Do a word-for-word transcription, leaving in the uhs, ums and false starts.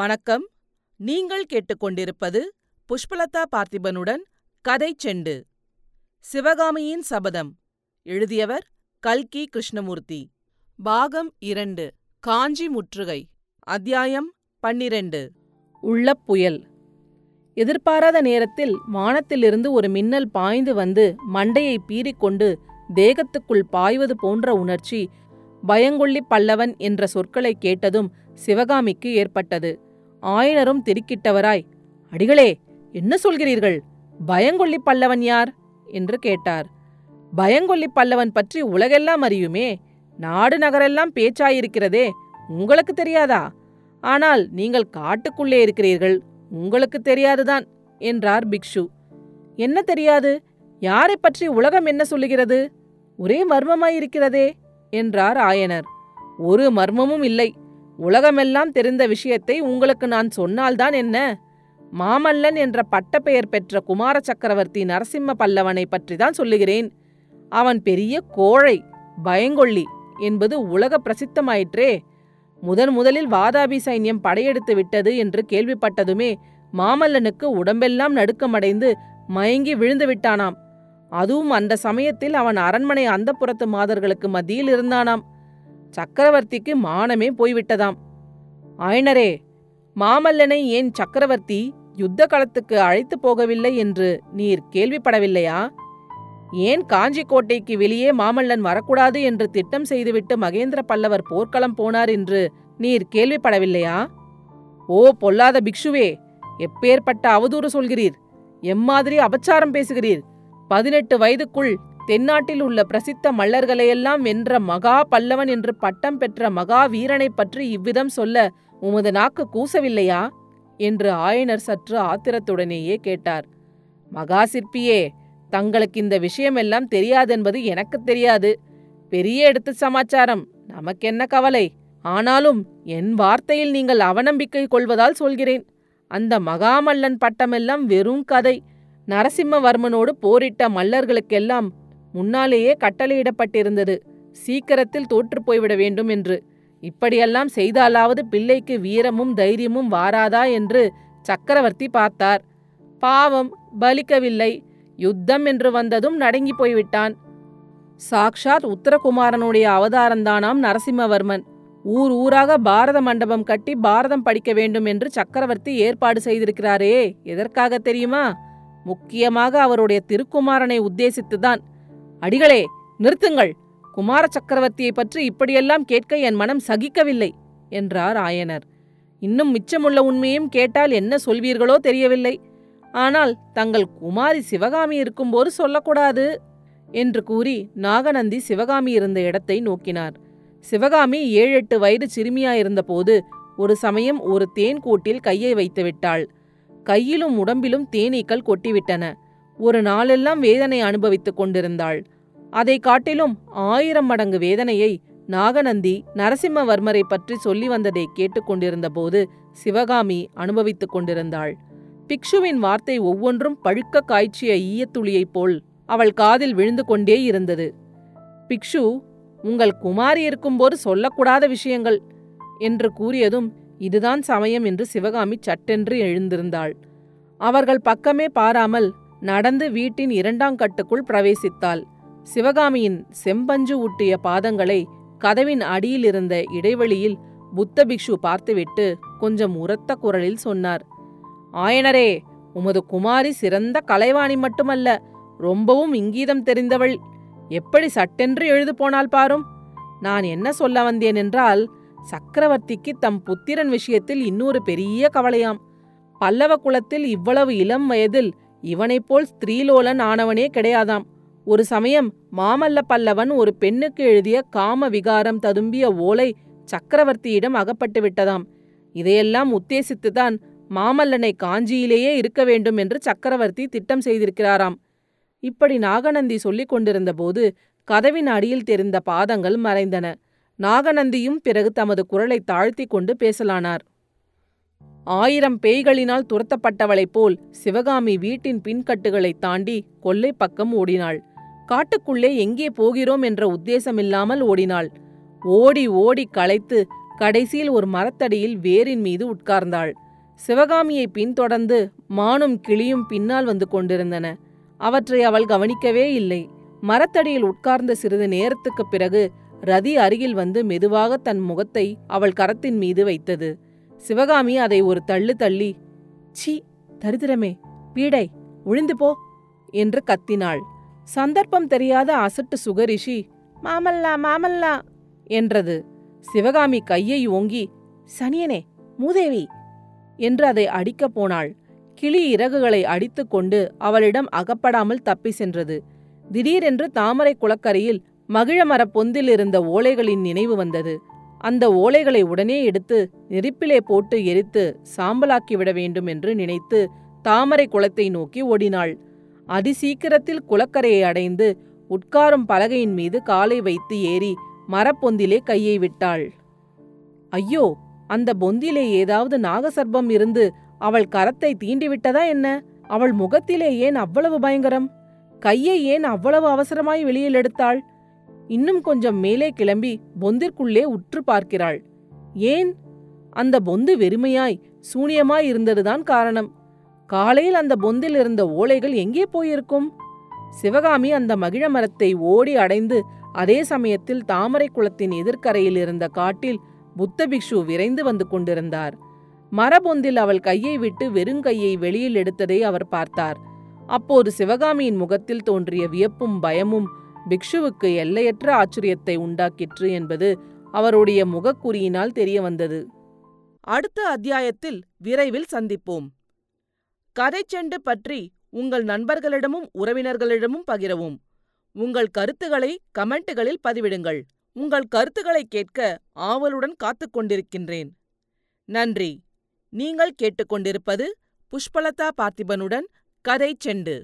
வணக்கம். நீங்கள் கேட்டுக்கொண்டிருப்பது புஷ்பலதா பார்த்திபனுடன் கதை செண்டு. சிவகாமியின் சபதம். எழுதியவர் கல்கி கிருஷ்ணமூர்த்தி. பாகம் இரண்டு. காஞ்சி முற்றுகை. அத்தியாயம் பன்னிரண்டு. உள்ளப் புயல். எதிர்பாராத நேரத்தில் வானத்திலிருந்து ஒரு மின்னல் பாய்ந்து வந்து மண்டையை பீறிக்கொண்டு தேகத்துக்குள் பாய்வது போன்ற உணர்ச்சி பயங்கொள்ளி பல்லவன் என்ற சொற்களை கேட்டதும் சிவகாமிக்கு ஏற்பட்டது. ஆயனரும் திடுக்கிட்டவராய், அடிகளே, என்ன சொல்கிறீர்கள்? பயங்கொள்ளி பல்லவன் யார் என்று கேட்டார். பயங்கொள்ளி பல்லவன் பற்றி உலகெல்லாம் அறியுமே, நாடு நகரெல்லாம் பேச்சாயிருக்கிறதே, உங்களுக்கு தெரியாதா? ஆனால் நீங்கள் காட்டுக்குள்ளே இருக்கிறீர்கள், உங்களுக்கு தெரியாதுதான் என்றார் பிக்ஷு. என்ன தெரியாது? யாரை பற்றி உலகம் என்ன சொல்லுகிறது? ஒரே மர்மமாயிருக்கிறதே என்றார் ஆயனர். ஒரு மர்மமும் இல்லை. உலகமெல்லாம் தெரிந்த விஷயத்தை உங்களுக்கு நான் சொன்னால்தான் என்ன? மாமல்லன் என்ற பட்டப்பெயர் பெற்ற குமார சக்கரவர்த்தி நரசிம்ம பல்லவனை பற்றிதான் சொல்லுகிறேன். அவன் பெரிய கோழை, பயங்கொள்ளி என்பது உலக பிரசித்தமாயிற்றே. முதன் முதலில் வாதாபி சைன்யம் படையெடுத்து விட்டது என்று கேள்விப்பட்டதுமே மாமல்லனுக்கு உடம்பெல்லாம் நடுக்கமடைந்து மயங்கி விழுந்து விட்டானாம். அதுவும் அந்த சமயத்தில் அவன் அரண்மனை அந்தப்புறத்து மாதர்களுக்கு மத்தியில் இருந்தானாம். சக்கரவர்த்திக்கு மானமே போய்விட்டதாம். ஆயனரே, மாமல்லனை ஏன் சக்கரவர்த்தி யுத்த களத்துக்கு அழைத்து போகவில்லை என்று நீர் கேள்விப்படவில்லையா? ஏன் காஞ்சி கோட்டைக்கு வெளியே மாமல்லன் வரக்கூடாது என்று திட்டம் செய்துவிட்டு மகேந்திர பல்லவர் போர்க்களம் போனார் என்று நீர் கேள்விப்படவில்லையா? ஓ பொல்லாத பிக்ஷுவே, எப்பேற்பட்ட அவதூறு சொல்கிறீர், எம்மாதிரி அபச்சாரம் பேசுகிறீர்! பதினெட்டு வயதுக்குள் தென்னாட்டில் உள்ள பிரசித்த மல்லர்களையெல்லாம் வென்ற மகா பல்லவன் என்று பட்டம் பெற்ற மகா வீரனை பற்றி இவ்விதம் சொல்ல உமது நாக்கு கூசவில்லையா என்று ஆயனர் சற்று ஆத்திரத்துடனேயே கேட்டார். மகா சிற்பியே, தங்களுக்கு இந்த விஷயமெல்லாம் தெரியாதென்பது எனக்கு தெரியாது. பெரிய எடுத்து சமாச்சாரம், நமக்கென்ன கவலை? ஆனாலும் என் வார்த்தையில் நீங்கள் அவநம்பிக்கை கொள்வதால் சொல்கிறேன். அந்த மகாமல்லன் பட்டமெல்லாம் வெறும் கதை. நரசிம்மவர்மனோடு போரிட்ட மல்லர்களுக்கெல்லாம் முன்னாலேயே கட்டளையிடப்பட்டிருந்தது, சீக்கிரத்தில் தோற்று போய்விட வேண்டும் என்று. இப்படியெல்லாம் செய்தாலாவது பிள்ளைக்கு வீரமும் தைரியமும் வாராதா என்று சக்கரவர்த்தி பார்த்தார். பாவம், பலிக்கவில்லை. யுத்தம் என்று வந்ததும் நடங்கி போய்விட்டான். சாக்ஷாத் உத்தரகுமாரனுடைய அவதாரந்தானாம் நரசிம்மவர்மன். ஊர் ஊராக பாரத மண்டபம் கட்டி பாரதம் படிக்க வேண்டும் என்று சக்கரவர்த்தி ஏற்பாடு செய்திருக்கிறாரே, எதற்காக தெரியுமா? முக்கியமாக அவருடைய திருக்குமாரனை உத்தேசித்துதான். அடிகளே, நிறுத்துங்கள்! குமார சக்கரவர்த்தியை பற்றி இப்படியெல்லாம் கேட்க என் மனம் சகிக்கவில்லை என்றார் ஆயனர். இன்னும் மிச்சமுள்ள உண்மையும் கேட்டால் என்ன சொல்வீர்களோ தெரியவில்லை. ஆனால் தங்கள் குமாரி சிவகாமி இருக்கும்போது சொல்லக்கூடாது என்று கூறி நாகநந்தி சிவகாமி இருந்த இடத்தை நோக்கினார். சிவகாமி ஏழு எட்டு வயது சிறுமியாயிருந்தபோது ஒரு சமயம் ஒரு தேன் கூட்டில் கையை வைத்து விட்டாள். கையிலும் உடம்பிலும் தேனீக்கள் கொட்டிவிட்டன. ஒரு நாளெல்லாம் வேதனை அனுபவித்துக் கொண்டிருந்தாள். அதை காட்டிலும் ஆயிரம் மடங்கு வேதனையை நாகநந்தி நரசிம்மவர்மரை பற்றி சொல்லி வந்ததை கேட்டுக்கொண்டிருந்த போது சிவகாமி அனுபவித்துக் கொண்டிருந்தாள். பிக்ஷுவின் வார்த்தை ஒவ்வொன்றும் பழுக்க காய்ச்சிய ஈயத்துளியைப் போல் அவள் காதில் விழுந்து கொண்டே இருந்தது. பிக்ஷு, உங்கள் குமாரி இருக்கும்போது சொல்லக்கூடாத விஷயங்கள் என்று கூறியதும் இதுதான் சமயம் என்று சிவகாமி சட்டென்று எழுந்திருந்தாள். அவர்கள் பக்கமே பாராமல் நடந்து வீட்டின் இரண்டாங்கட்டுக்குள் பிரவேசித்தாள். சிவகாமியின் செம்பஞ்சு ஊட்டிய பாதங்களை கதவின் அடியிலிருந்த இடைவெளியில் புத்த பிக்ஷு பார்த்துவிட்டு கொஞ்சம் உரத்த குரலில் சொன்னார். ஆயனரே, உமது குமாரி சிறந்த கலைவாணி மட்டுமல்ல, ரொம்பவும் இங்கீதம் தெரிந்தவள். எப்படி சட்டென்று எழுது போனால் பாரும்! நான் என்ன சொல்ல வந்தேன் என்றால், சக்கரவர்த்திக்கு தம் புத்திரன் விஷயத்தில் இன்னொரு பெரிய கவலையாம். பல்லவ குலத்தில் இவ்வளவு இளம் வயதில் இவனைப் போல் ஸ்திரீலோலன் ஆனவனே கிடையாதாம். ஒரு சமயம் மாமல்ல பல்லவன் ஒரு பெண்ணுக்கு எழுதிய காம விகாரம் ததும்பிய ஓலை சக்கரவர்த்தியிடம் அகப்பட்டு விட்டதாம். இதையெல்லாம் உத்தேசித்துதான் மாமல்லனை காஞ்சியிலேயே இருக்க வேண்டும் என்று சக்கரவர்த்தி திட்டம் செய்திருக்கிறாராம். இப்படி நாகநந்தி சொல்லிக் கொண்டிருந்த போது கதவின் அடியில் தெரிந்த பாதங்கள் மறைந்தன. நாகநந்தியும் பிறகு தமது குரலை தாழ்த்தி கொண்டு பேசலானார். ஆயிரம் பேய்களினால் துரத்தப்பட்டவளைப் போல் சிவகாமி வீட்டின் பின்கட்டுகளைத் தாண்டி கொல்லை பக்கம் ஓடினாள். காட்டுக்குள்ளே எங்கே போகிறோம் என்ற உத்தேசமில்லாமல் ஓடினாள். ஓடி ஓடி களைத்து கடைசியில் ஒரு மரத்தடியில் வேரின் மீது உட்கார்ந்தாள். சிவகாமியை பின்தொடர்ந்து மானும் கிளியும் பின்னால் வந்து கொண்டிருந்தன. அவற்றை அவள் கவனிக்கவே இல்லை. மரத்தடியில் உட்கார்ந்த சிறிது நேரத்துக்கு பிறகு ரதி அருகில் வந்து மெதுவாக தன் முகத்தை அவள் கரத்தின் மீது வைத்தது. சிவகாமி அதை ஒரு தள்ளு தள்ளி, சீ தரித்திரமே, பீடை, உழிந்து போ என்று கத்தினாள். சந்தர்ப்பம் தெரியாத அசட்டு சுகரிஷி மாமல்லா மாமல்லா என்றது. சிவகாமி கையை ஓங்கி, சனியனே மூதேவி என்று அதை அடிக்கப் போனாள். கிளி இறகுகளை அடித்து கொண்டு அவளிடம் அகப்படாமல் தப்பி சென்றது. திடீரென்று தாமரை குளக்கரையில் மகிழமர பொந்தில் இருந்த ஓலைகளின் நினைவு வந்தது. அந்த ஓலைகளை உடனே எடுத்து நெருப்பிலே போட்டு எரித்து சாம்பலாக்கிவிட வேண்டும் என்று நினைத்து தாமரை குளத்தை நோக்கி ஓடினாள். அதிசீக்கிரத்தில் குளக்கரையை அடைந்து உட்காரும் பலகையின் மீது காலை வைத்து ஏறி மரப்பொந்திலே கையை விட்டாள். ஐயோ, அந்த பொந்திலே ஏதாவது நாகசர்பம் இருந்து அவள் கரத்தை தீண்டிவிட்டதா என்ன? அவள் முகத்திலே ஏன் அவ்வளவு பயங்கரம்? கையை ஏன் அவ்வளவு அவசரமாய் வெளியில் எடுத்தாள்? இன்னும் கொஞ்சம் மேலே கிளம்பி பொந்திற்குள்ளே உற்று பார்க்கிறாள். ஏன்? அந்த பொந்து வெறுமையாய் சூனியமாய் இருந்ததுதான் காரணம். காலையில் அந்த பொந்தில் இருந்த ஓலைகள் எங்கே போயிருக்கும்? சிவகாமி அந்த மகிழ மரத்தை ஓடி அடைந்து அதே சமயத்தில் தாமரை குளத்தின் எதிர்கரையில் இருந்த காட்டில் புத்தபிக்ஷு விரைந்து வந்து கொண்டிருந்தார். மரபொந்தில் அவள் கையை விட்டு வெறுங்கையை வெளியில் எடுத்ததை அவர் பார்த்தார். அப்போது சிவகாமியின் முகத்தில் தோன்றிய வியப்பும் பயமும் பிக்ஷுவுக்கு எல்லையற்ற ஆச்சரியத்தை உண்டாக்கிற்று என்பது அவருடைய முகக்குறியினால் தெரிய வந்தது. அடுத்த அத்தியாயத்தில் விரைவில் சந்திப்போம். கதை செண்டு பற்றி உங்கள் நண்பர்களிடமும் உறவினர்களிடமும் பகிரவும். உங்கள் கருத்துக்களை கமெண்ட்டுகளில் பதிவிடுங்கள். உங்கள் கருத்துக்களை கேட்க ஆவலுடன் காத்துக் கொண்டிருக்கின்றேன். நன்றி. நீங்கள் கேட்டுக்கொண்டிருப்பது புஷ்பலதா பார்த்திபனுடன் கதை செண்டு.